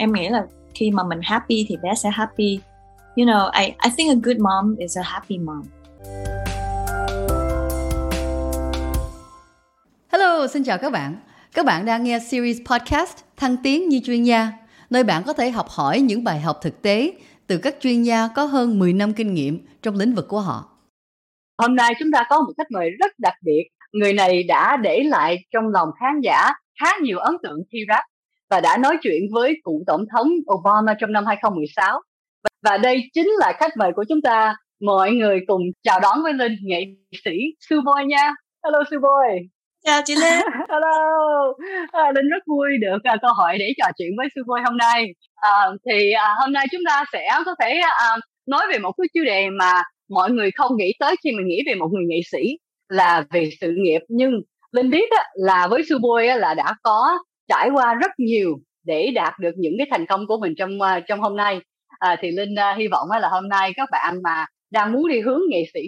Em nghĩ là khi mà mình happy thì bé sẽ happy. You know, I think a good mom is a happy mom. Hello, xin chào các bạn. Các bạn đang nghe series podcast Thăng Tiến Như Chuyên Gia, nơi bạn có thể học hỏi những bài học thực tế từ các chuyên gia có hơn 10 năm kinh nghiệm trong lĩnh vực của họ. Hôm nay chúng ta có một khách mời rất đặc biệt. Người này đã để lại trong lòng khán giả khá nhiều ấn tượng khi rap và đã nói chuyện với cựu tổng thống Obama trong năm 2016. Và đây chính là khách mời của chúng ta. Mọi người cùng chào đón với Linh, nghệ sĩ Suboi nha. Hello Suboi. Chào chị Linh. Hello. Linh rất vui được cơ hội để trò chuyện với Suboi hôm nay. Hôm nay chúng ta sẽ có thể nói về một cái chủ đề mà mọi người không nghĩ tới khi mình nghĩ về một người nghệ sĩ là về sự nghiệp. Nhưng Linh biết là với Suboi là đã có trải qua rất nhiều để đạt được những cái thành công của mình trong hôm nay. Thì Linh hy vọng là hôm nay các bạn mà đang muốn đi hướng nghệ sĩ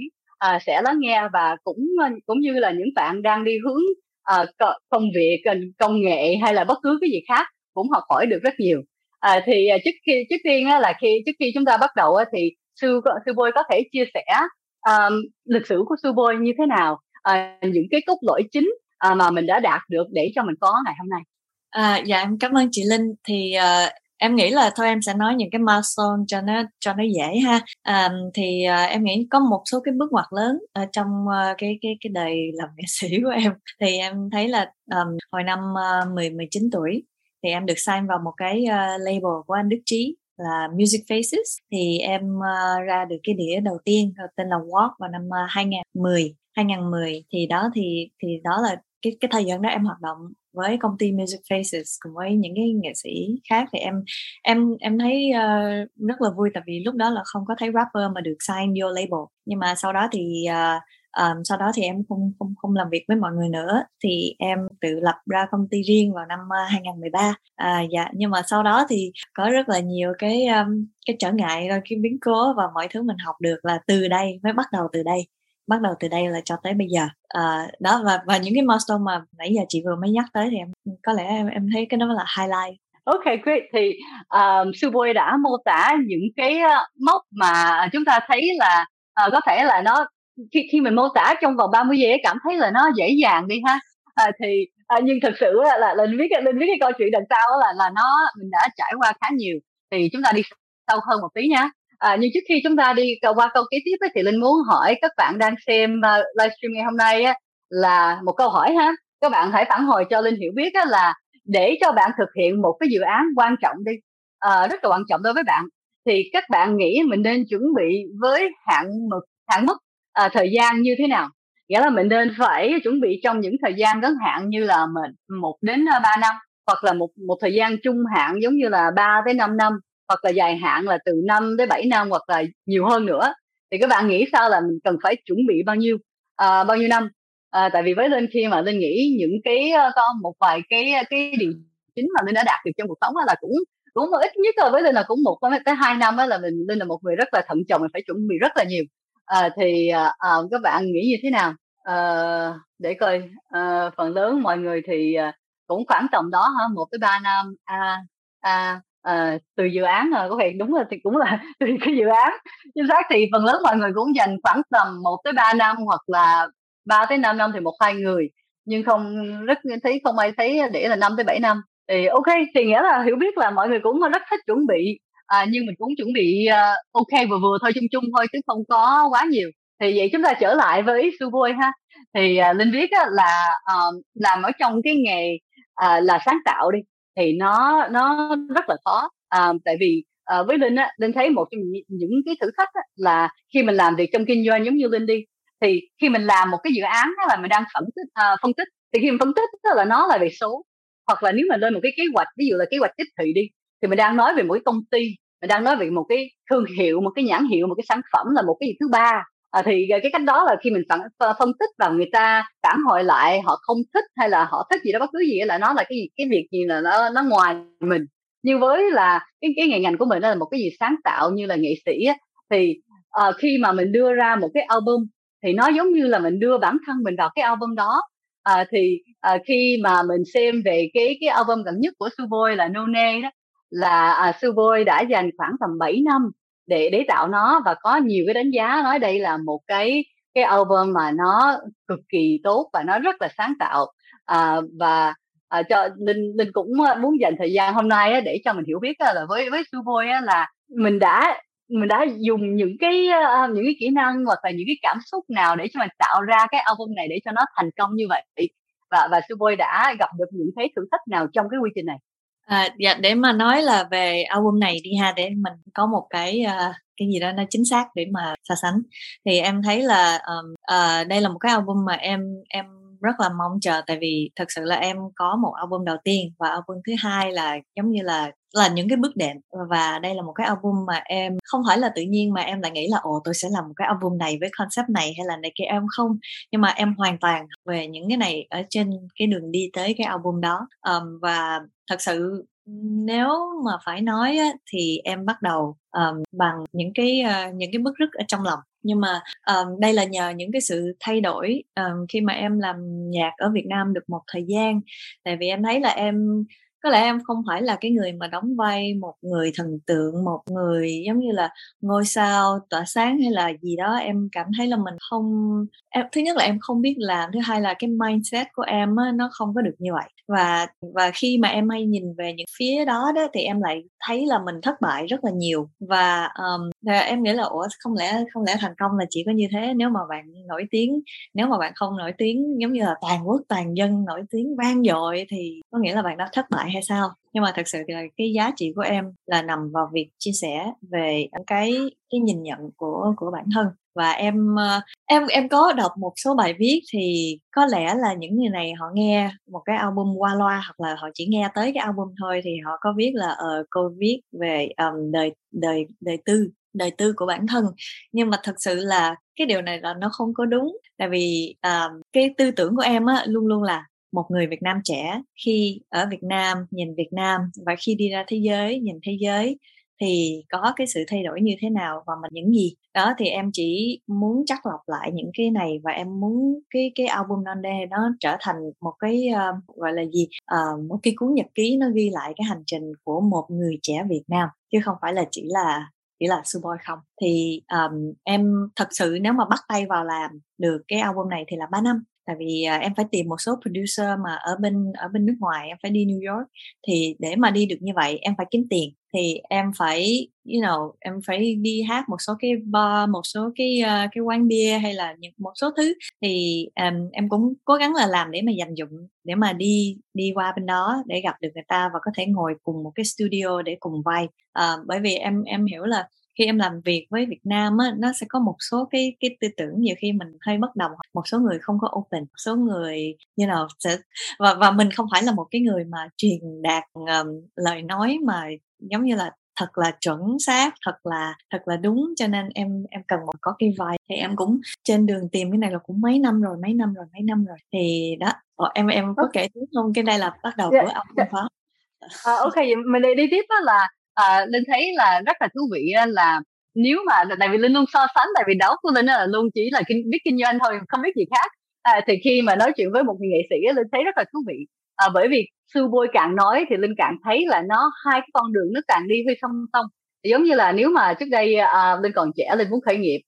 sẽ lắng nghe, và cũng như là những bạn đang đi hướng công việc, công nghệ hay là bất cứ cái gì khác cũng học hỏi được rất nhiều. Trước khi chúng ta bắt đầu thì Suboi có thể chia sẻ lịch sử của Suboi như thế nào, những cái cốt lõi chính mà mình đã đạt được để cho mình có ngày hôm nay. Dạ em cảm ơn chị Linh. Thì em nghĩ là thôi em sẽ nói những cái milestone cho nó dễ ha. Em nghĩ có một số cái bước ngoặt lớn trong cái đời làm nghệ sĩ của em. Thì em thấy là hồi năm 19 tuổi thì em được sign vào một cái label của anh Đức Trí là Music Faces. Thì em ra được cái đĩa đầu tiên tên là Walk vào năm 2010. Thì đó là cái thời gian đó em hoạt động với công ty Music Faces cùng với những cái nghệ sĩ khác. Thì em thấy rất là vui, tại vì lúc đó là không có thấy rapper mà được sign vô label. Nhưng mà sau đó thì em không làm việc với mọi người nữa, thì em tự lập ra công ty riêng vào năm 2013. Nhưng mà sau đó thì có rất là nhiều cái trở ngại, cái biến cố, và mọi thứ mình học được là từ đây mới bắt đầu từ đây là cho tới bây giờ. Đó, và những cái milestone mà nãy giờ chị vừa mới nhắc tới thì em thấy cái đó là highlight. Ok, great. Thì Suboi đã mô tả những cái mốc mà chúng ta thấy là có thể là nó khi mình mô tả trong vòng 30 giây cảm thấy là nó dễ dàng đi ha. Nhưng thực sự là Linh biết cái câu chuyện đằng sau là mình đã trải qua khá nhiều. Thì chúng ta đi sâu hơn một tí nha. Nhưng trước khi chúng ta đi qua câu kế tiếp thì Linh muốn hỏi các bạn đang xem livestream ngày hôm nay là một câu hỏi ha. Các bạn hãy phản hồi cho Linh hiểu biết là để cho bạn thực hiện một cái dự án quan trọng đi, rất là quan trọng đối với bạn, thì các bạn nghĩ mình nên chuẩn bị với hạn mức thời gian như thế nào? Nghĩa là mình nên phải chuẩn bị trong những thời gian ngắn hạn như là 1 đến 3 năm, hoặc là một thời gian trung hạn giống như là 3 đến 5 năm, hoặc là dài hạn là từ 5 đến 7 năm hoặc là nhiều hơn nữa. Thì các bạn nghĩ sao là mình cần phải chuẩn bị bao nhiêu năm? Tại vì với Linh, khi mà Linh nghĩ những cái có một vài cái điều chính mà Linh đã đạt được trong cuộc sống là cũng ít nhất là với Linh là cũng 1 tới 2 năm là Linh là một người rất là thận trọng, mình phải chuẩn bị rất là nhiều. Các bạn nghĩ như thế nào? Để coi, phần lớn mọi người thì cũng khoảng tầm đó hả, 1 tới 3 năm. Từ dự án rồi, có thể đúng là thì cũng là từ cái dự án. Chính xác thì phần lớn mọi người cũng dành khoảng tầm 1 tới 3 năm hoặc là 3 tới 5 năm thì 1-2 người, nhưng không ai thấy để là 5 tới 7 năm. Thì ok, thì nghĩa là hiểu biết là mọi người cũng rất thích chuẩn bị, nhưng mình cũng chuẩn bị ok vừa thôi, chung thôi chứ không có quá nhiều. Thì vậy chúng ta trở lại với Suboi ha. Thì Linh biết là làm ở trong cái nghề là sáng tạo đi thì nó rất là khó, tại vì với Linh á, Linh thấy một trong những cái thử thách là khi mình làm việc trong kinh doanh giống như Linh đi, thì khi mình làm một cái dự án là mình đang phân tích, thì khi mình phân tích là nó là về số, hoặc là nếu mình lên một cái kế hoạch, ví dụ là kế hoạch tiếp thị đi, thì mình đang nói về một cái công ty, mình đang nói về một cái thương hiệu, một cái nhãn hiệu, một cái sản phẩm là một cái gì thứ ba. Thì cái cách đó là khi mình phân tích và người ta phản hồi lại họ không thích hay là họ thích gì đó, bất cứ gì là nó là cái việc gì là nó ngoài mình. Nhưng với là cái ngành của mình là một cái gì sáng tạo như là nghệ sĩ á, thì khi mà mình đưa ra một cái album thì nó giống như là mình đưa bản thân mình vào cái album đó. Khi mà mình xem về cái album gần nhất của Suboi là Nune đó, là Suboi đã dành khoảng tầm 7 năm để tạo nó, và có nhiều cái đánh giá nói đây là một cái album mà nó cực kỳ tốt và nó rất là sáng tạo. Và cho Linh cũng muốn dành thời gian hôm nay để cho mình hiểu biết là với Suboi là mình đã dùng những cái kỹ năng hoặc là những cái cảm xúc nào để cho mình tạo ra cái album này để cho nó thành công như vậy, và Suboi đã gặp được những cái thử thách nào trong cái quy trình này? Dạ, để mà nói là về album này đi ha, để mình có một cái gì đó nó chính xác để mà so sánh, thì em thấy là đây là một cái album mà em rất là mong chờ, tại vì thật sự là em có một album đầu tiên và album thứ hai là giống như là những cái bước đệm, và đây là một cái album mà em không phải là tự nhiên mà em lại nghĩ là tôi sẽ làm một cái album này với concept này hay là này kia, em không, nhưng mà em hoàn toàn về những cái này ở trên cái đường đi tới cái album đó. Và thật sự nếu mà phải nói á, thì em bắt đầu bằng những cái bứt rứt ở trong lòng, nhưng mà đây là nhờ những cái sự thay đổi khi mà em làm nhạc ở Việt Nam được một thời gian, tại vì em thấy là em có lẽ em không phải là cái người mà đóng vai một người thần tượng, một người giống như là ngôi sao tỏa sáng hay là gì đó. Em cảm thấy là mình thứ nhất là em không biết làm, thứ hai là cái mindset của em á, nó không có được như vậy. Và khi mà em hay nhìn về những phía đó thì em lại thấy là mình thất bại rất là nhiều. Và em nghĩ là không lẽ thành công là chỉ có như thế, nếu mà bạn nổi tiếng, nếu mà bạn không nổi tiếng giống như là toàn quốc toàn dân nổi tiếng vang dội thì có nghĩa là bạn đã thất bại hay sao? Nhưng mà thật sự là cái giá trị của em là nằm vào việc chia sẻ về cái nhìn nhận của bản thân. Và em có đọc một số bài viết thì có lẽ là những người này họ nghe một cái album qua loa, hoặc là họ chỉ nghe tới cái album thôi, thì họ có viết là cô viết về đời tư của bản thân. Nhưng mà thật sự là cái điều này là nó không có đúng, tại vì cái tư tưởng của em á, luôn luôn là một người Việt Nam trẻ khi ở Việt Nam nhìn Việt Nam, và khi đi ra thế giới nhìn thế giới thì có cái sự thay đổi như thế nào và mình những gì đó. Thì em chỉ muốn chắt lọc lại những cái này, và em muốn cái album Nune nó trở thành một cái gọi là gì, một cái cuốn nhật ký, nó ghi lại cái hành trình của một người trẻ Việt Nam, chứ không phải là chỉ là Suboi không. Thì em thật sự nếu mà bắt tay vào làm được cái album này thì là 3 năm, tại vì em phải tìm một số producer mà ở bên nước ngoài, em phải đi New York, thì để mà đi được như vậy em phải kiếm tiền, thì em phải em phải đi hát một số cái bar, một số cái quán bia hay là một số thứ, thì em cũng cố gắng là làm để mà dành dụm, để mà đi qua bên đó để gặp được người ta và có thể ngồi cùng một cái studio để cùng vibe. Bởi vì em hiểu là khi em làm việc với Việt Nam á, nó sẽ có một số cái tư tưởng nhiều khi mình hơi bất đồng, một số người không có open, một số người sẽ, và mình không phải là một cái người mà truyền đạt lời nói mà giống như là thật là chuẩn xác, thật là đúng, cho nên em cần một có cái vibe. Thì em cũng trên đường tìm cái này là cũng mấy năm rồi thì đó. Em có kể tiếp không? Cái đây là bắt đầu của ông Phó. Ok, mình đi tiếp đó là Linh thấy là rất là thú vị là nếu mà, tại vì Linh luôn so sánh, tại vì đấu của Linh là luôn chỉ là biết kinh doanh thôi, không biết gì khác, thì khi mà nói chuyện với một người nghệ sĩ Linh thấy rất là thú vị, bởi vì Suboi càng nói thì Linh càng thấy là nó hai cái con đường nó càng đi hơi song song. Giống như là nếu mà trước đây Linh còn trẻ, Linh muốn khởi nghiệp,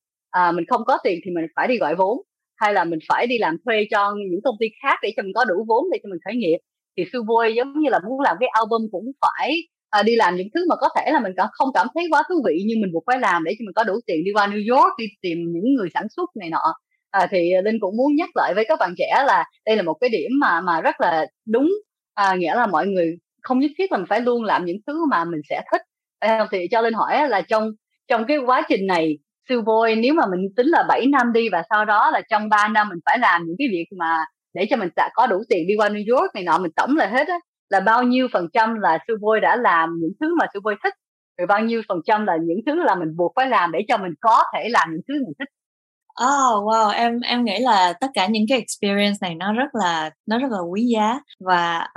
mình không có tiền thì mình phải đi gọi vốn, hay là mình phải đi làm thuê cho những công ty khác để cho mình có đủ vốn để cho mình khởi nghiệp. Thì Suboi giống như là muốn làm cái album cũng phải đi làm những thứ mà có thể là mình không cảm thấy quá thú vị, nhưng mình buộc phải làm để cho mình có đủ tiền đi qua New York, đi tìm những người sản xuất này nọ. Thì Linh cũng muốn nhắc lại với các bạn trẻ là đây là một cái điểm mà rất là đúng, nghĩa là mọi người không nhất thiết là mình phải luôn làm những thứ mà mình sẽ thích. Thì cho Linh hỏi là trong cái quá trình này, Suboi nếu mà mình tính là 7 năm đi, và sau đó là trong 3 năm mình phải làm những cái việc mà để cho mình có đủ tiền đi qua New York này nọ, mình tổng lại hết á, là bao nhiêu % là Suboi đã làm những thứ mà Suboi thích, rồi bao nhiêu % là những thứ là mình buộc phải làm để cho mình có thể làm những thứ mình thích? Em nghĩ là tất cả những cái experience này nó rất là quý giá, và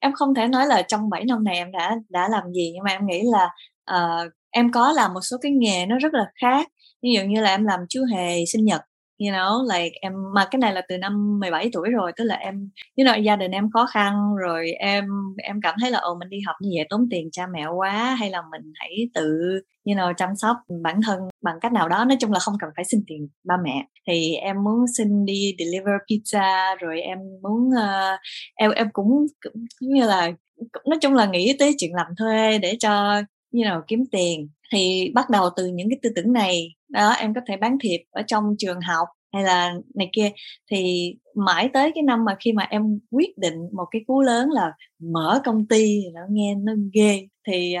em không thể nói là trong 7 năm này em đã làm gì, nhưng mà em nghĩ là em có làm một số cái nghề nó rất là khác, ví dụ như là em làm chú hề sinh nhật. you know, like em, mà cái này là từ năm 17 tuổi rồi, tức là em, you know, gia đình em khó khăn rồi, em cảm thấy là mình đi học như vậy tốn tiền cha mẹ quá, hay là mình hãy tự, you know, chăm sóc bản thân bằng cách nào đó, nói chung là không cần phải xin tiền ba mẹ. Thì em muốn xin đi deliver pizza, rồi em muốn em cũng như là, nói chung là nghĩ tới chuyện làm thuê để cho, you know, kiếm tiền. Thì bắt đầu từ những cái tư tưởng này đó, em có thể bán thiệp ở trong trường học hay là này kia. Thì mãi tới cái năm mà khi mà em quyết định một cái cú lớn là mở công ty, nó nghe nó ghê, thì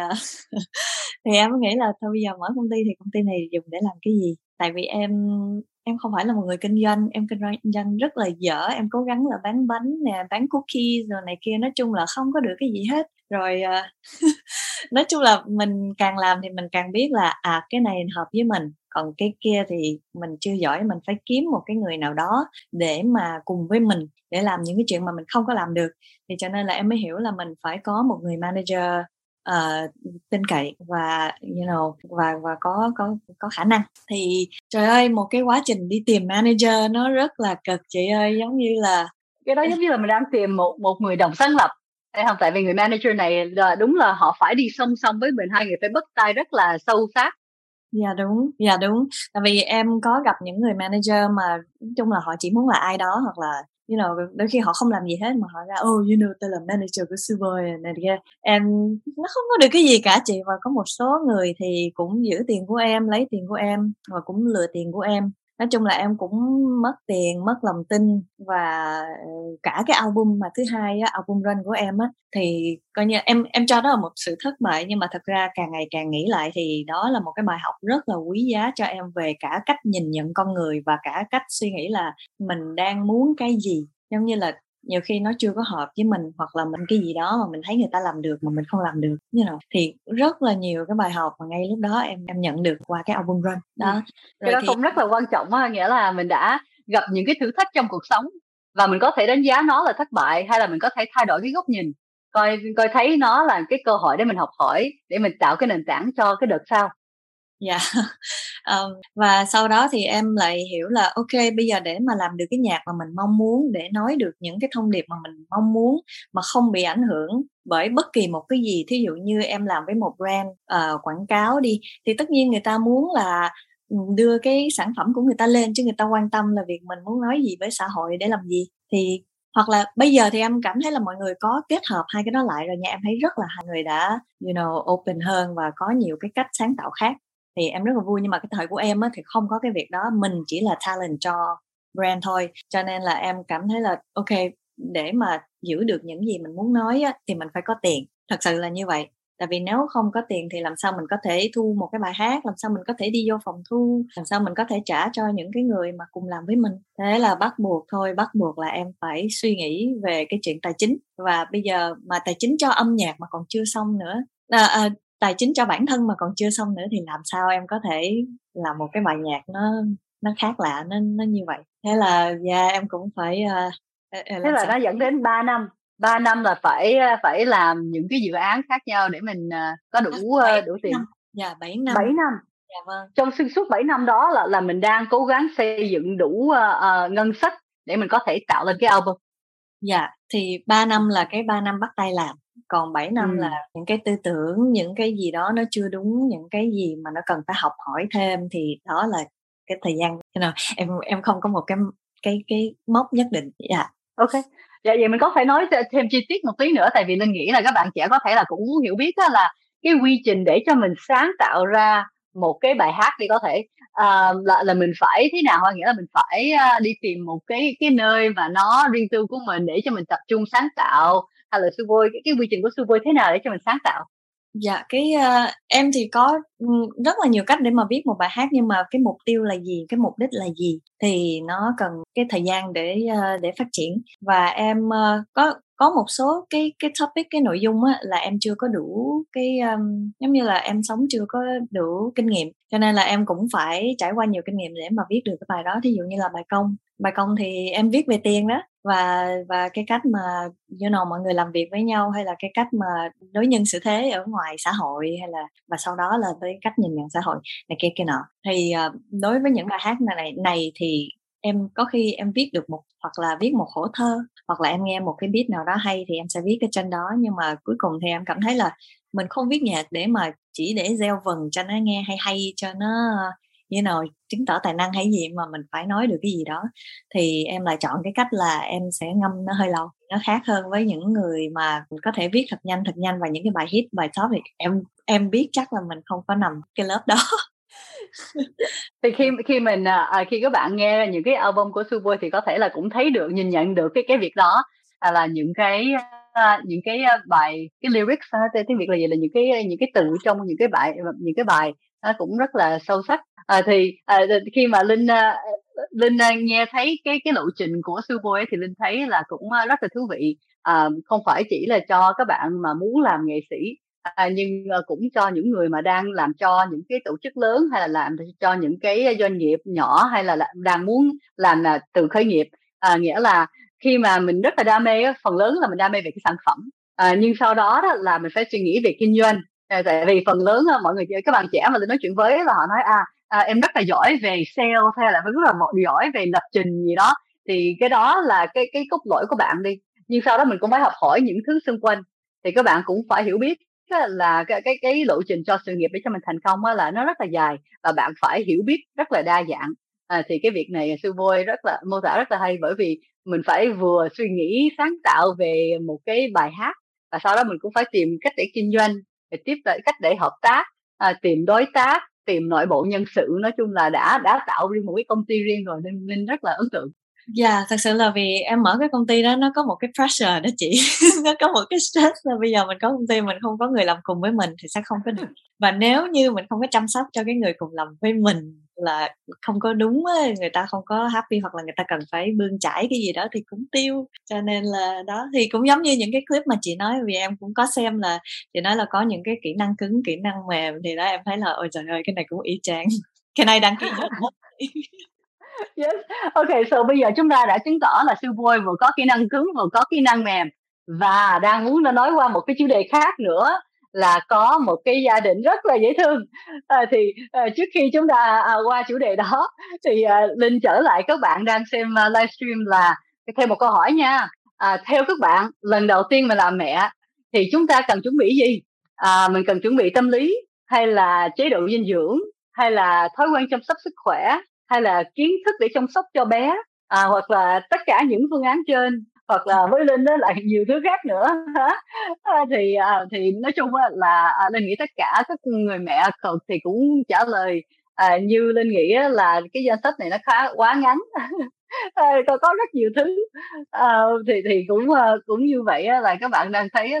em nghĩ là thôi bây giờ mở công ty thì công ty này dùng để làm cái gì. Tại vì em không phải là một người kinh doanh, em kinh doanh rất là dở, em cố gắng là bán bánh nè, bán cookie rồi này kia, nói chung là không có được cái gì hết. Rồi nói chung là mình càng làm thì mình càng biết là cái này hợp với mình, còn cái kia thì mình chưa giỏi, mình phải kiếm một cái người nào đó để mà cùng với mình để làm những cái chuyện mà mình không có làm được. Thì cho nên là em mới hiểu là mình phải có một người manager tin cậy và, you know, và có khả năng. Thì trời ơi, một cái quá trình đi tìm manager nó rất là cực chị ơi, giống như là cái đó giống như là mình đang tìm một người đồng sáng lập. Không, tại vì người manager này là đúng là họ phải đi song song với mình, hai người phải bắt tay rất là sâu sát. Dạ đúng. Tại vì em có gặp những người manager mà nói chung là họ chỉ muốn là ai đó, hoặc là, you know, đôi khi họ không làm gì hết mà họ ra, you know, tôi là manager của Suboi này kia. Em nó không có được cái gì cả chị. Và có một số người thì cũng giữ tiền của em, lấy tiền của em và cũng lừa tiền của em. Nói chung là em cũng mất tiền, mất lòng tin. Và cả cái album mà thứ hai á, album Run của em á, thì coi như em cho đó là một sự thất bại. Nhưng mà thật ra càng ngày càng nghĩ lại thì đó là một cái bài học rất là quý giá cho em về cả cách nhìn nhận con người và cả cách suy nghĩ là mình đang muốn cái gì. Giống như là nhiều khi nó chưa có hợp với mình, hoặc là mình cái gì đó mà mình thấy người ta làm được mà mình không làm được, you know. Thì rất là nhiều cái bài học mà ngay lúc đó em nhận được qua cái album Run đó. Cái đó thì cũng rất là quan trọng á, nghĩa là mình đã gặp những cái thử thách trong cuộc sống và mình có thể đánh giá nó là thất bại, hay là mình có thể thay đổi cái góc nhìn, coi thấy nó là cái cơ hội để mình học hỏi, để mình tạo cái nền tảng cho cái đợt sau. Dạ. Và sau đó thì em lại hiểu là ok, bây giờ để mà làm được cái nhạc mà mình mong muốn, để nói được những cái thông điệp mà mình mong muốn mà không bị ảnh hưởng bởi bất kỳ một cái gì. Thí dụ như em làm với một brand quảng cáo đi, thì tất nhiên người ta muốn là đưa cái sản phẩm của người ta lên, chứ người ta quan tâm là việc mình muốn nói gì với xã hội để làm gì. Thì hoặc là bây giờ thì em cảm thấy là mọi người có kết hợp hai cái đó lại rồi nha. Em thấy rất là hai người đã, you know, open hơn và có nhiều cái cách sáng tạo khác. Thì em rất là vui. Nhưng mà cái thời của em á, thì không có cái việc đó, mình chỉ là talent cho brand thôi. Cho nên là em cảm thấy là ok, để mà giữ được những gì mình muốn nói á, thì mình phải có tiền. Thật sự là như vậy. Tại vì nếu không có tiền thì làm sao mình có thể thu một cái bài hát, làm sao mình có thể đi vô phòng thu, làm sao mình có thể trả cho những cái người mà cùng làm với mình. Thế là bắt buộc là em phải suy nghĩ về cái chuyện tài chính. Và bây giờ mà tài chính cho âm nhạc mà còn chưa xong nữa, tài chính cho bản thân mà còn chưa xong nữa, thì làm sao em có thể làm một cái bài nhạc nó khác lạ, nó như vậy. Thế là em cũng phải thế là nó dẫn đến 3 năm là phải làm những cái dự án khác nhau để mình có đủ tiền. Dạ, 7 năm. Dạ vâng. Trong xuyên suốt 7 năm đó là mình đang cố gắng xây dựng đủ ngân sách để mình có thể tạo lên cái album. Dạ, thì 3 năm là cái 3 năm bắt tay làm. Còn 7 năm là những cái tư tưởng, những cái gì đó nó chưa đúng, những cái gì mà nó cần phải học hỏi thêm, thì đó là cái thời gian, you know, em không có một cái mốc nhất định. Yeah. Ok. Dạ, vậy mình có phải nói thêm chi tiết một tí nữa, tại vì Linh nghĩ là các bạn trẻ có thể là cũng muốn hiểu biết đó là cái quy trình để cho mình sáng tạo ra một cái bài hát đi, có thể là mình phải thế nào, nghĩa là mình phải đi tìm một cái nơi mà nó riêng tư của mình để cho mình tập trung sáng tạo, hay là Suboi, cái quy trình của Suboi thế nào để cho mình sáng tạo? Dạ, em thì có rất là nhiều cách để mà viết một bài hát, nhưng mà cái mục tiêu là gì, cái mục đích là gì, thì nó cần cái thời gian để phát triển. Và em có một số cái topic, cái nội dung á, là em chưa có đủ cái giống như là em sống chưa có đủ kinh nghiệm, cho nên là em cũng phải trải qua nhiều kinh nghiệm để mà viết được cái bài đó. Thí dụ như là bài công thì em viết về tiền đó, và cái cách mà, you know, mọi người làm việc với nhau, hay là cái cách mà đối nhân xử thế ở ngoài xã hội, hay là và sau đó là tới cách nhìn nhận xã hội này kia kia nọ. Thì đối với những bài hát này thì Em có khi em viết được một, hoặc là viết một khổ thơ, hoặc là em nghe một cái beat nào đó hay thì em sẽ viết cái trên đó. Nhưng mà cuối cùng thì em cảm thấy là mình không viết nhạc để mà chỉ để gieo vần cho nó nghe hay hay, cho nó như nào chứng tỏ tài năng hay gì, mà mình phải nói được cái gì đó. Thì em lại chọn cái cách là em sẽ ngâm nó hơi lâu. Nó khác hơn với những người mà có thể viết thật nhanh, và những cái bài hit, bài top thì em biết chắc là mình không có nằm cái lớp đó. Thì khi các bạn nghe những cái album của Suboi thì có thể là cũng thấy được, nhìn nhận được cái việc đó, là những cái bài, cái lyrics tiếng Việt là gì, là những cái từ trong những cái bài nó cũng rất là sâu sắc. Khi mà Linh nghe thấy cái lộ trình của Suboi thì Linh thấy là cũng rất là thú vị, không phải chỉ là cho các bạn mà muốn làm nghệ sĩ, nhưng cũng cho những người mà đang làm cho những cái tổ chức lớn, hay là làm cho những cái doanh nghiệp nhỏ, hay là đang muốn làm là từ khởi nghiệp. Nghĩa là khi mà mình rất là đam mê, phần lớn là mình đam mê về cái sản phẩm, nhưng sau đó là mình phải suy nghĩ về kinh doanh. Tại vì phần lớn mọi người, các bạn trẻ mà Linh nói chuyện với là họ nói em rất là giỏi về sale, hay là rất là giỏi về lập trình gì đó, thì cái đó là cái cốt lõi của bạn đi. Nhưng sau đó mình cũng phải học hỏi những thứ xung quanh, thì các bạn cũng phải hiểu biết là cái lộ trình cho sự nghiệp để cho mình thành công là nó rất là dài, và bạn phải hiểu biết rất là đa dạng. Thì cái việc này Suboi rất là mô tả rất là hay, bởi vì mình phải vừa suy nghĩ sáng tạo về một cái bài hát, và sau đó mình cũng phải tìm cách để kinh doanh, tiếp lại cách để hợp tác, tìm đối tác, tìm nội bộ nhân sự. Nói chung là đã tạo riêng một cái công ty riêng rồi, nên rất là ấn tượng. Dạ, thật sự là vì em mở cái công ty đó, nó có một cái pressure đó chị. Nó có một cái stress là bây giờ mình có công ty, mình không có người làm cùng với mình thì sẽ không có được. Và nếu như mình không có chăm sóc cho cái người cùng làm với mình là không có đúng ấy, người ta không có happy, hoặc là người ta cần phải bươn chải cái gì đó thì cũng tiêu. Cho nên là đó, thì cũng giống như những cái clip mà chị nói, vì em cũng có xem là chị nói là có những cái kỹ năng cứng, kỹ năng mềm, thì đó em thấy là ôi trời ơi, cái này cũng y chang. Cái này đăng ký hết. Yes. Ok, so bây giờ chúng ta đã chứng tỏ là Suboi vừa có kỹ năng cứng, vừa có kỹ năng mềm, và đang muốn nói qua một cái chủ đề khác nữa là có một cái gia đình rất là dễ thương. Trước khi chúng ta qua chủ đề đó thì Linh trở lại các bạn đang xem livestream là thêm một câu hỏi nha. Theo các bạn, lần đầu tiên mà làm mẹ thì chúng ta cần chuẩn bị gì? Mình cần chuẩn bị tâm lý, hay là chế độ dinh dưỡng, hay là thói quen chăm sóc sức khỏe, hay là kiến thức để chăm sóc cho bé, hoặc là tất cả những phương án trên, hoặc là với Linh đó lại nhiều thứ khác nữa. Thì nói chung là Linh nghĩ tất cả các người mẹ thì cũng trả lời như Linh nghĩ là cái danh sách này nó quá ngắn. Có rất nhiều thứ. Thì cũng như vậy là các bạn đang thấy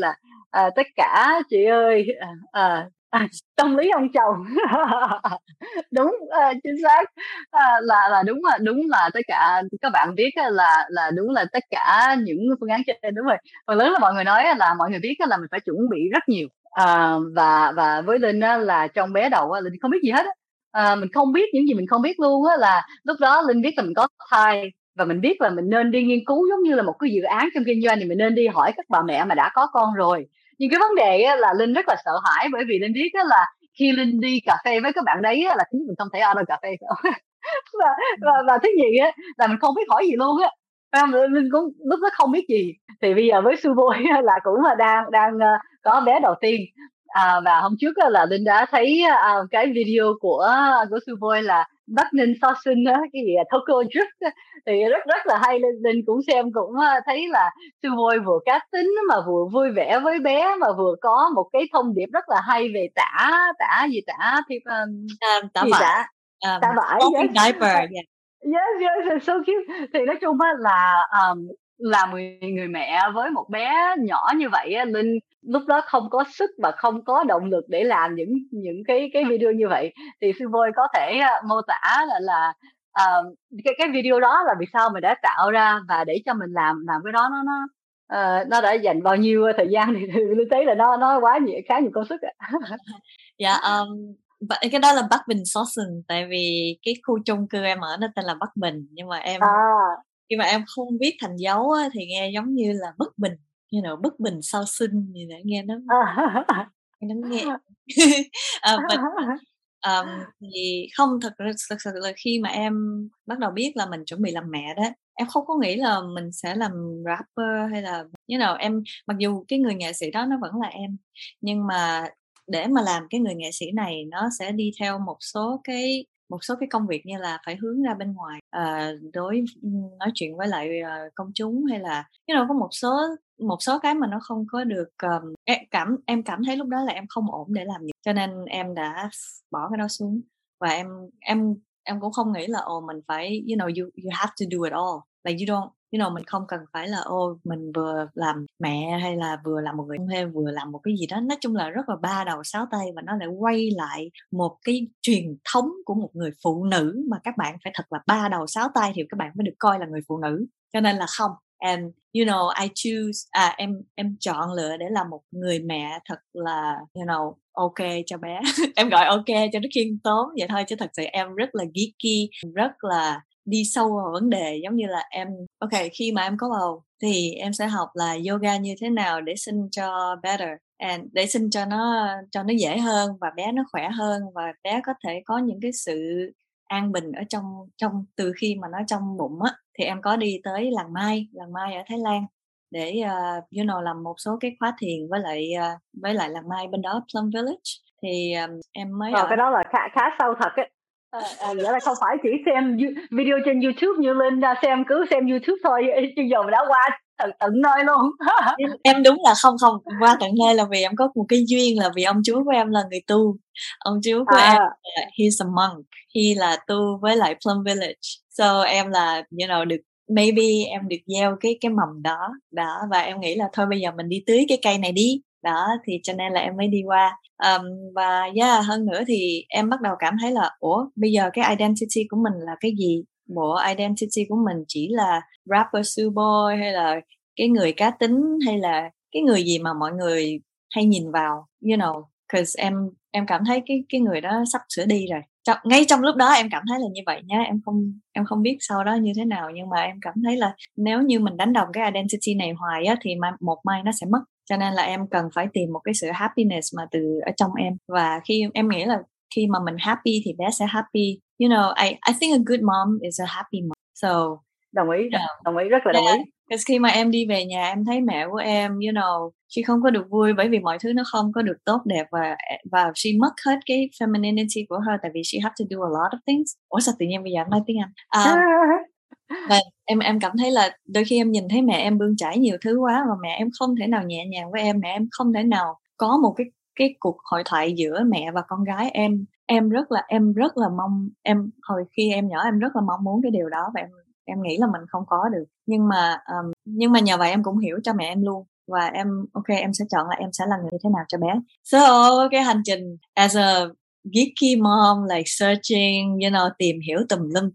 là tất cả chị ơi. Tâm lý ông chồng. Đúng, chính xác, là đúng là tất cả các bạn biết là đúng là tất cả những phương án trên. Đúng rồi, phần lớn là mọi người nói là mọi người biết là mình phải chuẩn bị rất nhiều, và với Linh là trong bé đầu Linh không biết gì hết. Mình không biết những gì mình không biết luôn, là lúc đó Linh biết là mình có thai, và mình biết là mình nên đi nghiên cứu, giống như là một cái dự án trong kinh doanh thì mình nên đi hỏi các bà mẹ mà đã có con rồi. Nhưng cái vấn đề là Linh rất là sợ hãi, bởi vì Linh biết là khi Linh đi cà phê với các bạn đấy là thứ nhất mình không thể order cà phê, và thứ gì là mình không biết hỏi gì luôn á. Linh cũng lúc đó không biết gì. Thì bây giờ với Suboi là cũng là đang có bé đầu tiên, và hôm trước là Linh đã thấy cái video của Suboi là Bắc Ninh so sinh cái gì Tokyo Drift, thì rất là hay. Linh cũng xem, cũng thấy là Suboi vừa cá tính mà vừa vui vẻ với bé, mà vừa có một cái thông điệp rất là hay về tả vải, diaper. Yes, so cute. Thì nói chung là người mẹ với một bé nhỏ như vậy, Linh lúc đó không có sức và không có động lực để làm những cái video như vậy. Thì Suboi có thể mô tả là cái video đó là vì sao mình đã tạo ra, và để cho mình làm cái đó nó đã dành bao nhiêu thời gian, thì Linh thấy là nó khá nhiều công sức. Dạ. Cái đó là Bắc Bình Sourcing, tại vì cái khu chung cư em ở nó tên là Bắc Bình, nhưng mà em khi mà em không viết thành dấu thì nghe giống như là bất bình, như nào bất bình sau sinh, như nghe nó nghe Thì không, thật sự là khi mà em bắt đầu biết là mình chuẩn bị làm mẹ đó, em không có nghĩ là mình sẽ làm rapper hay là em, mặc dù cái người nghệ sĩ đó nó vẫn là em, nhưng mà để mà làm cái người nghệ sĩ này nó sẽ đi theo một số cái công việc như là phải hướng ra bên ngoài, nói chuyện với lại công chúng, hay là có một số cái mà nó không có được, em cảm thấy lúc đó là em không ổn để làm gì, cho nên em đã bỏ cái đó xuống. Và em cũng không nghĩ là mình phải you have to do it all, like you don't, mình không cần phải là mình vừa làm mẹ hay là vừa làm một người hay vừa làm một cái gì đó, nói chung là rất là ba đầu sáu tay, và nó lại quay lại một cái truyền thống của một người phụ nữ mà các bạn phải thật là ba đầu sáu tay thì các bạn mới được coi là người phụ nữ. Cho nên là không, em I choose, em chọn lựa để làm một người mẹ thật là ok cho bé. Em gọi ok cho nó khiêm tốn vậy thôi, chứ thật sự em rất là geeky, rất là đi sâu vào vấn đề, giống như là em khi mà em có bầu thì em sẽ học là yoga như thế nào để sinh cho better, and để sinh cho nó dễ hơn và bé nó khỏe hơn, và bé có thể có những cái sự an bình ở trong từ khi mà nó trong bụng á. Thì em có đi tới Làng Mai ở Thái Lan để làm một số cái khóa thiền với lại Làng Mai bên đó, Plum Village. Thì em mới cái đó là khá sâu thật ấy. Nghĩa là không phải chỉ xem video trên YouTube như Linh xem, cứ xem YouTube thôi, chứ giờ mình đã qua tận nơi luôn. Em đúng là không qua tận nơi là vì em có một cái duyên, là vì ông chú của em là người tu. Ông chú của em he's a monk, he là tu với lại Plum Village, so em là được, maybe em được gieo cái mầm đó, và em nghĩ là thôi bây giờ mình đi tưới cái cây này đi đó, thì cho nên là em mới đi qua. Và hơn nữa thì em bắt đầu cảm thấy là bây giờ cái identity của mình là cái gì? Bộ identity của mình chỉ là rapper Suboi, hay là cái người cá tính, hay là cái người gì mà mọi người hay nhìn vào, cause em cảm thấy cái người đó sắp sửa đi rồi. Ngay trong lúc đó em cảm thấy là như vậy nhá, em không biết sau đó như thế nào, nhưng mà em cảm thấy là nếu như mình đánh đồng cái identity này hoài á thì một mai nó sẽ mất. Cho nên là em cần phải tìm một cái sự happiness mà từ ở trong em, và khi em nghĩ là khi mà mình happy thì bé sẽ happy. I think a good mom is a happy mom. So đồng ý, rất là đồng ý. Because khi mà em đi về nhà em thấy mẹ của em, she không có được vui bởi vì mọi thứ nó không có được tốt đẹp, và she mất hết cái femininity của her, tại vì she have to do a lot of things. Sao tự nhiên bây giờ em nói tiếng Anh? Và em cảm thấy là đôi khi em nhìn thấy mẹ em bươn chải nhiều thứ quá, và mẹ em không thể nào nhẹ nhàng với em, mẹ em không thể nào có một cái cuộc hội thoại giữa mẹ và con gái. Em rất là mong, em hồi khi em nhỏ em rất là mong muốn cái điều đó, và em nghĩ là mình không có được, nhưng mà nhờ vậy em cũng hiểu cho mẹ em luôn, và em em sẽ chọn là em sẽ là người như thế nào cho bé. So cái hành trình as a geeky mom, like searching, tìm hiểu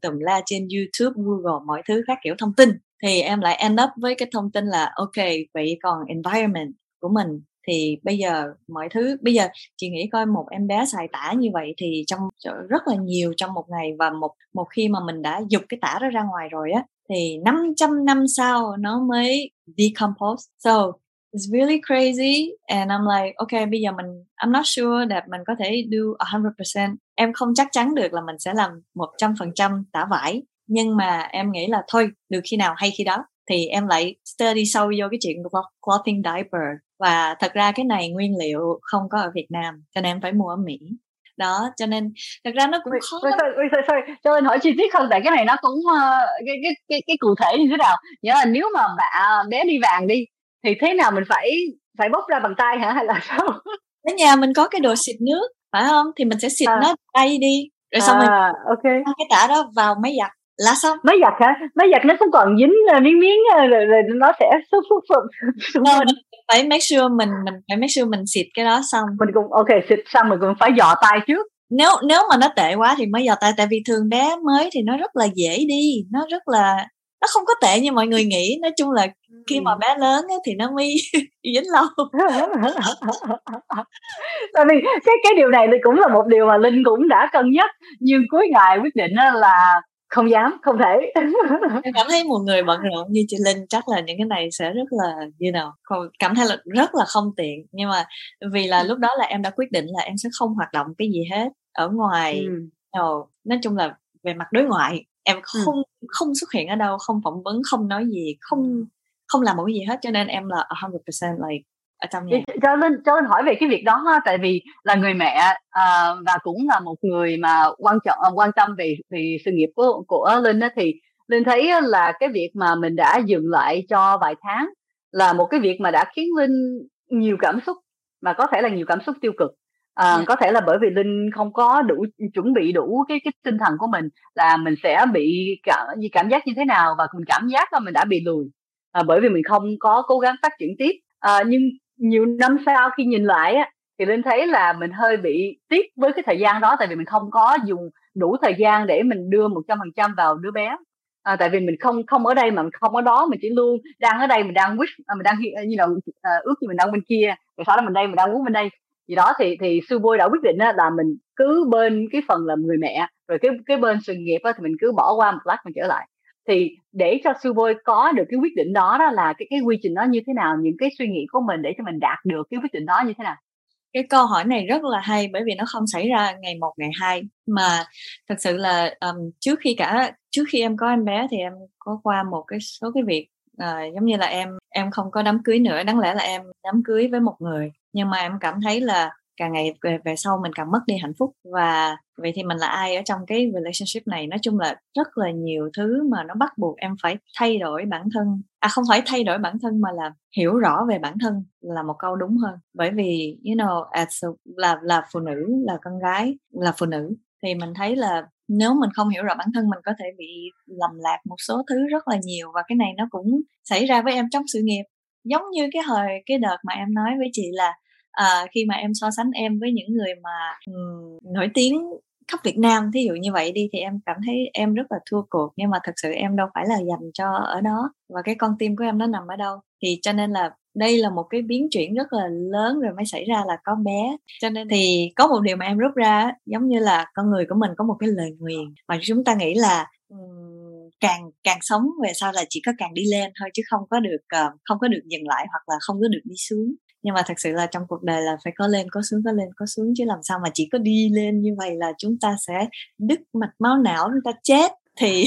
tùm la trên YouTube, Google, mọi thứ khác kiểu thông tin, thì em lại end up với cái thông tin là vậy còn environment của mình thì bây giờ chị nghĩ coi, một em bé xài tả như vậy thì trong rất là nhiều trong một ngày, và một khi mà mình đã giục cái tả đó ra ngoài rồi á thì 500 năm sau nó mới decompose. So it's really crazy, and I'm like, bây giờ I'm not sure that mình có thể do 100%. Em không chắc chắn được là mình sẽ làm 100% tả vải, nhưng mà em nghĩ là thôi, được khi nào hay khi đó. Thì em lại study sâu vô cái chuyện clothing diaper, và thật ra cái này nguyên liệu không có ở Việt Nam, cho nên em phải mua ở Mỹ. Đó, cho nên thật ra nó cũng khó. Sorry, cho nên hỏi chi tiết hơn, tại cái này nó cũng cái cụ thể như thế nào? Nghĩa là nếu mà bé đi vàng đi thì thế nào, mình phải bóc ra bằng tay hả, hay là sao? Ở nhà mình có cái đồ xịt nước phải không, thì mình sẽ xịt nó tay đi, rồi xong mình mang cái tả đó vào máy giặt là xong. Máy giặt hả? Máy giặt nó cũng còn dính miếng rồi nó sẽ xúc. Mình phải make sure mình xịt cái đó xong. Mình cũng xịt xong mình cũng phải dò tay trước. Nếu mà nó tệ quá thì mới dò tay, tại vì thường bé mới thì nó rất là dễ đi, nó rất là, nó không có tệ như mọi người nghĩ. Nói chung là khi mà bé lớn ấy, thì nó mới dính lâu. Tại vì cái điều này thì cũng là một điều mà Linh cũng đã cân nhắc, nhưng cuối ngày quyết định là không dám, không thể. Em cảm thấy một người bận rộn như chị Linh chắc là những cái này sẽ rất là cảm thấy là rất là không tiện, nhưng mà vì là lúc đó là em đã quyết định là em sẽ không hoạt động cái gì hết, ở ngoài. Nói chung là về mặt đối ngoại em không xuất hiện ở đâu, không phỏng vấn, không nói gì, không làm một cái gì hết, cho nên em là 100% like ở trong nhà. Cho nên hỏi về cái việc đó ha, tại vì là người mẹ và cũng là một người mà quan tâm về sự nghiệp của Linh á, thì Linh thấy là cái việc mà mình đã dừng lại cho vài tháng là một cái việc mà đã khiến Linh nhiều cảm xúc, mà có thể là nhiều cảm xúc tiêu cực. Có thể là bởi vì Linh không có chuẩn bị đủ cái tinh thần của mình là mình sẽ bị cảm giác như thế nào, và mình cảm giác là mình đã bị lùi bởi vì mình không có cố gắng phát triển tiếp. Nhưng nhiều năm sau khi nhìn lại á, thì Linh thấy là mình hơi bị tiếc với cái thời gian đó, tại vì mình không có dùng đủ thời gian để mình đưa 100% vào đứa bé. Tại vì mình không ở đây mà mình không ở đó, mình chỉ luôn đang ở đây, mình đang wish, mình đang như là ước gì mình đang bên kia, rồi sau đó mình đây mình đang muốn bên đây gì đó. Thì Suboi đã quyết định là mình cứ bên cái phần làm người mẹ, rồi cái bên sự nghiệp thì mình cứ bỏ qua một lát mình trở lại. Thì để cho Suboi có được cái quyết định đó, đó là cái quy trình nó như thế nào, những cái suy nghĩ của mình để cho mình đạt được cái quyết định đó như thế nào? Cái câu hỏi này rất là hay, bởi vì nó không xảy ra ngày 1, ngày 2, mà thật sự là trước khi em có em bé thì em có qua một cái số cái việc giống như là em không có đám cưới nữa, đáng lẽ là em đám cưới với một người, nhưng mà em cảm thấy là càng ngày về sau mình càng mất đi hạnh phúc, và vậy thì mình là ai ở trong cái relationship này. Nói chung là rất là nhiều thứ mà nó bắt buộc em phải thay đổi bản thân, không phải thay đổi bản thân mà là hiểu rõ về bản thân là một câu đúng hơn, bởi vì là phụ nữ, là con gái, là phụ nữ thì mình thấy là nếu mình không hiểu rõ bản thân mình có thể bị lầm lạc một số thứ rất là nhiều, và cái này nó cũng xảy ra với em trong sự nghiệp, giống như cái đợt mà em nói với chị là khi mà em so sánh em với những người mà nổi tiếng khắp Việt Nam, thí dụ như vậy đi, thì em cảm thấy em rất là thua cuộc, nhưng mà thật sự em đâu phải là dành cho ở đó, và cái con tim của em nó nằm ở đâu. Thì cho nên là đây là một cái biến chuyển rất là lớn rồi mới xảy ra là có bé. Cho nên thì có một điều mà em rút ra, giống như là con người của mình có một cái lời nguyền mà chúng ta nghĩ là càng sống về sau là chỉ có càng đi lên thôi, chứ không có được dừng lại, hoặc là không có được đi xuống. Nhưng mà thật sự là trong cuộc đời là phải có lên có xuống, có lên có xuống, chứ làm sao mà chỉ có đi lên như vậy là chúng ta sẽ đứt mạch máu não, chúng ta chết. Thì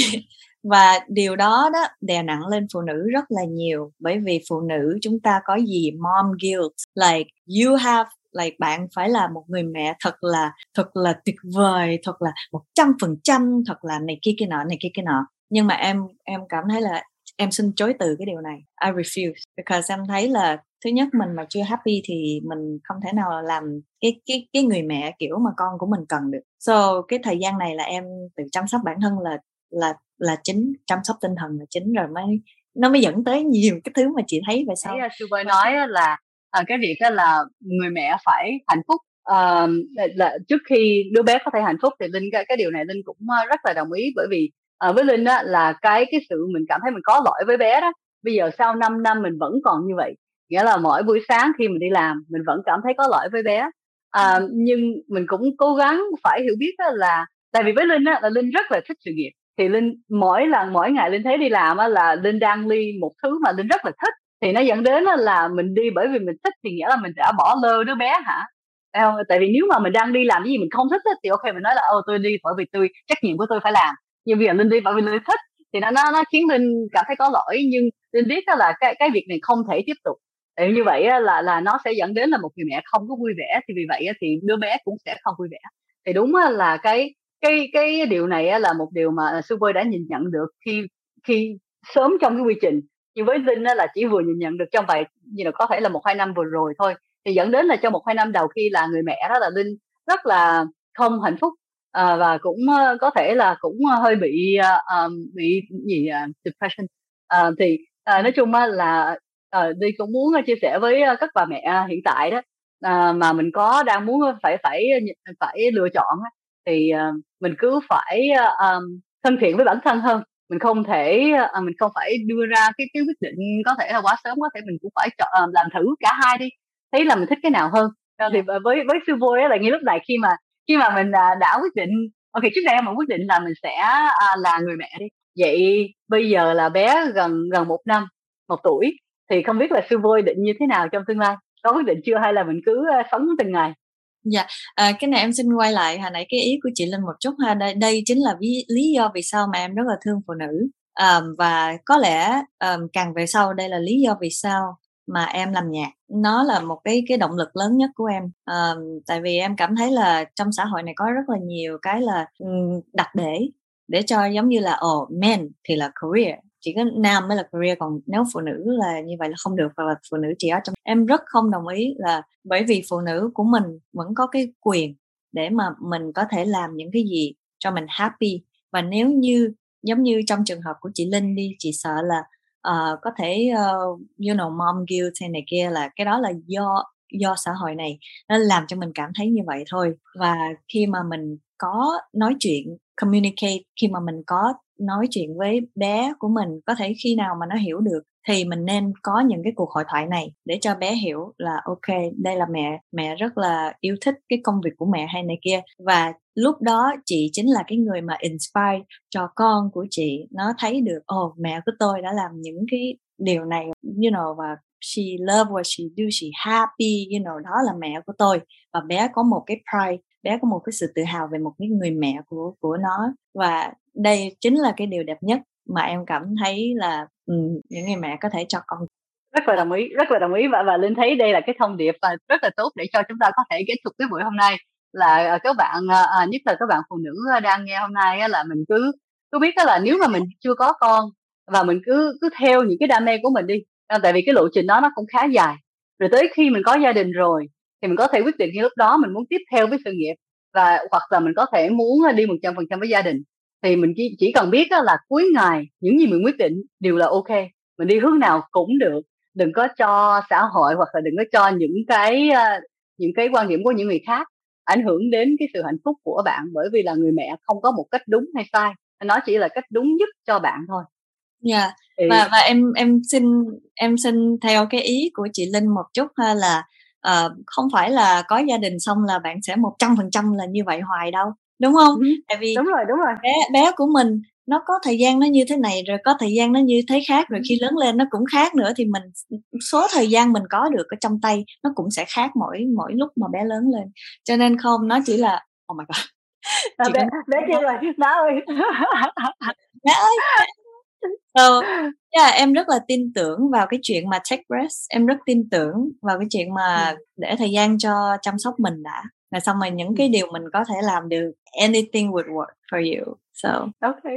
và điều đó đè nặng lên phụ nữ rất là nhiều, bởi vì phụ nữ chúng ta có gì mom guilt, like you have, like bạn phải là một người mẹ thật là tuyệt vời, thật là 100%, thật là này kia kia nọ. Nhưng mà em cảm thấy là em xin chối từ cái điều này. I refuse, because em thấy là thứ nhất, mình mà chưa happy thì mình không thể nào làm cái người mẹ kiểu mà con của mình cần được. So cái thời gian này là em tự chăm sóc bản thân là chính, chăm sóc tinh thần là chính, rồi nó mới dẫn tới nhiều cái thứ mà chị thấy về sau. Suboi nói là cái việc là người mẹ phải hạnh phúc là trước khi đứa bé có thể hạnh phúc, thì Linh cái điều này Linh cũng rất là đồng ý, bởi vì với Linh á, là cái sự mình cảm thấy mình có lỗi với bé đó, bây giờ sau 5 năm mình vẫn còn như vậy, nghĩa là mỗi buổi sáng khi mình đi làm mình vẫn cảm thấy có lỗi với bé. Nhưng mình cũng cố gắng phải hiểu biết là, tại vì với Linh á, là Linh rất là thích sự nghiệp, thì Linh mỗi ngày Linh thấy đi làm á, là Linh đang ly một thứ mà Linh rất là thích, thì nó dẫn đến là mình đi bởi vì mình thích, thì nghĩa là mình đã bỏ lơ đứa bé hả? Tại vì nếu mà mình đang đi làm cái gì mình không thích á, thì ok mình nói là tôi đi bởi vì tôi trách nhiệm của tôi phải làm, nhưng bây giờ Linh đi bởi vì Linh thích thì nó khiến Linh cảm thấy có lỗi, nhưng Linh biết là cái việc này không thể tiếp tục. Để như vậy là nó sẽ dẫn đến là một người mẹ không có vui vẻ, thì vì vậy thì đứa bé cũng sẽ không vui vẻ. Thì đúng là cái điều này là một điều mà Suboi đã nhìn nhận được khi sớm trong cái quy trình, nhưng với Linh là chỉ vừa nhìn nhận được trong vài, như là có thể là 1-2 năm vừa rồi thôi, thì dẫn đến là trong 1-2 năm đầu khi là người mẹ đó, là Linh rất là không hạnh phúc, và cũng có thể là cũng hơi bị depression. Thì nói chung là Đi cũng muốn chia sẻ với các bà mẹ hiện tại đó, mà mình có đang muốn phải lựa chọn, thì mình cứ phải thân thiện với bản thân hơn. Mình không phải đưa ra cái quyết định có thể là quá sớm, có thể mình cũng phải chọn, làm thử cả hai đi, thấy là mình thích cái nào hơn. Thì với Suboi là ngay lúc này, khi mà mình đã quyết định, ok trước đây mình quyết định là mình sẽ là người mẹ đi, vậy bây giờ là bé gần 1 tuổi, thì không biết là Suboi định như thế nào trong tương lai, có quyết định chưa hay là mình cứ sống từng ngày? Dạ, cái này em xin quay lại hồi nãy cái ý của chị Linh một chút ha. Đây chính là lý do vì sao mà em rất là thương phụ nữ, và có lẽ càng về sau đây là lý do vì sao mà em làm nhạc. Nó là một cái động lực lớn nhất của em, tại vì em cảm thấy là trong xã hội này có rất là nhiều cái là đặt để cho giống như là men thì là career, chỉ có nam mới là career, còn nếu phụ nữ là như vậy là không được, hoặc là phụ nữ chỉ ở trong. Em rất không đồng ý là bởi vì phụ nữ của mình vẫn có cái quyền để mà mình có thể làm những cái gì cho mình happy. Và nếu như giống như trong trường hợp của chị Linh đi, chị sợ là có thể mom guilt hay này kia, là cái đó là do xã hội này nó làm cho mình cảm thấy như vậy thôi. Và khi mà mình có nói chuyện, communicate, khi mà mình có nói chuyện với bé của mình, có thể khi nào mà nó hiểu được thì mình nên có những cái cuộc hội thoại này để cho bé hiểu là ok, đây là mẹ rất là yêu thích cái công việc của mẹ hay này kia, và lúc đó chị chính là cái người mà inspire cho con của chị, nó thấy được mẹ của tôi đã làm những cái điều này, và she love what she do, she happy, đó là mẹ của tôi. Và bé có một cái pride, bé có một cái sự tự hào về một cái người mẹ của nó. Và đây chính là cái điều đẹp nhất mà em cảm thấy là những người mẹ có thể cho con. Rất là đồng ý và Linh thấy đây là cái thông điệp rất là tốt để cho chúng ta có thể kết thúc cái buổi hôm nay, là các bạn, nhất là các bạn phụ nữ đang nghe hôm nay, là mình cứ biết là nếu mà mình chưa có con và mình cứ theo những cái đam mê của mình đi, tại vì cái lộ trình đó nó cũng khá dài, rồi tới khi mình có gia đình rồi thì mình có thể quyết định khi lúc đó mình muốn tiếp theo với sự nghiệp, và hoặc là mình có thể muốn đi 100% với gia đình. Thì mình chỉ cần biết là cuối ngày những gì mình quyết định đều là ok, mình đi hướng nào cũng được, đừng có cho xã hội hoặc là đừng có cho những cái quan điểm của những người khác ảnh hưởng đến cái sự hạnh phúc của bạn, bởi vì là người mẹ không có một cách đúng hay sai, nó chỉ là cách đúng nhất cho bạn thôi. Yeah. Và em xin theo cái ý của chị Linh một chút ha, là không phải là có gia đình xong là bạn sẽ 100% là như vậy hoài đâu, đúng không? Tại vì đúng rồi. Bé của mình nó có thời gian nó như thế này, rồi có thời gian nó như thế khác, rồi khi lớn lên nó cũng khác nữa, thì mình số thời gian mình có được ở trong tay nó cũng sẽ khác mỗi lúc mà bé lớn lên. Cho nên không, nó chỉ là oh my god, bé kêu rồi má ơi, má ơi. Em rất là tin tưởng vào cái chuyện mà take rest, em rất tin tưởng vào cái chuyện mà để thời gian cho chăm sóc mình đã, là xong rồi những cái điều mình có thể làm được, anything would work for you. So okay,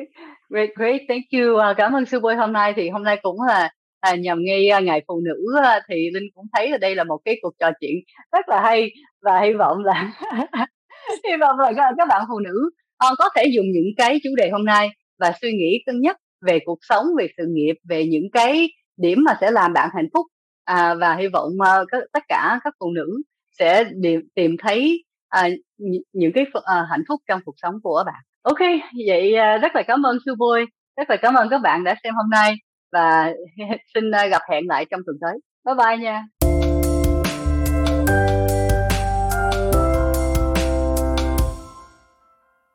great, thank you. Cảm ơn Suboi hôm nay. Thì hôm nay cũng là nhằm ngay ngày phụ nữ, thì Linh cũng thấy là đây là một cái cuộc trò chuyện rất là hay, và hy vọng là các bạn phụ nữ có thể dùng những cái chủ đề hôm nay và suy nghĩ cân nhắc về cuộc sống, về sự nghiệp, về những cái điểm mà sẽ làm bạn hạnh phúc, và hy vọng tất cả các phụ nữ sẽ tìm thấy những cái hạnh phúc trong cuộc sống của bạn. Ok, vậy rất là cảm ơn Suboi, rất là cảm ơn các bạn đã xem hôm nay, và xin gặp hẹn lại trong tuần tới. Bye bye nha.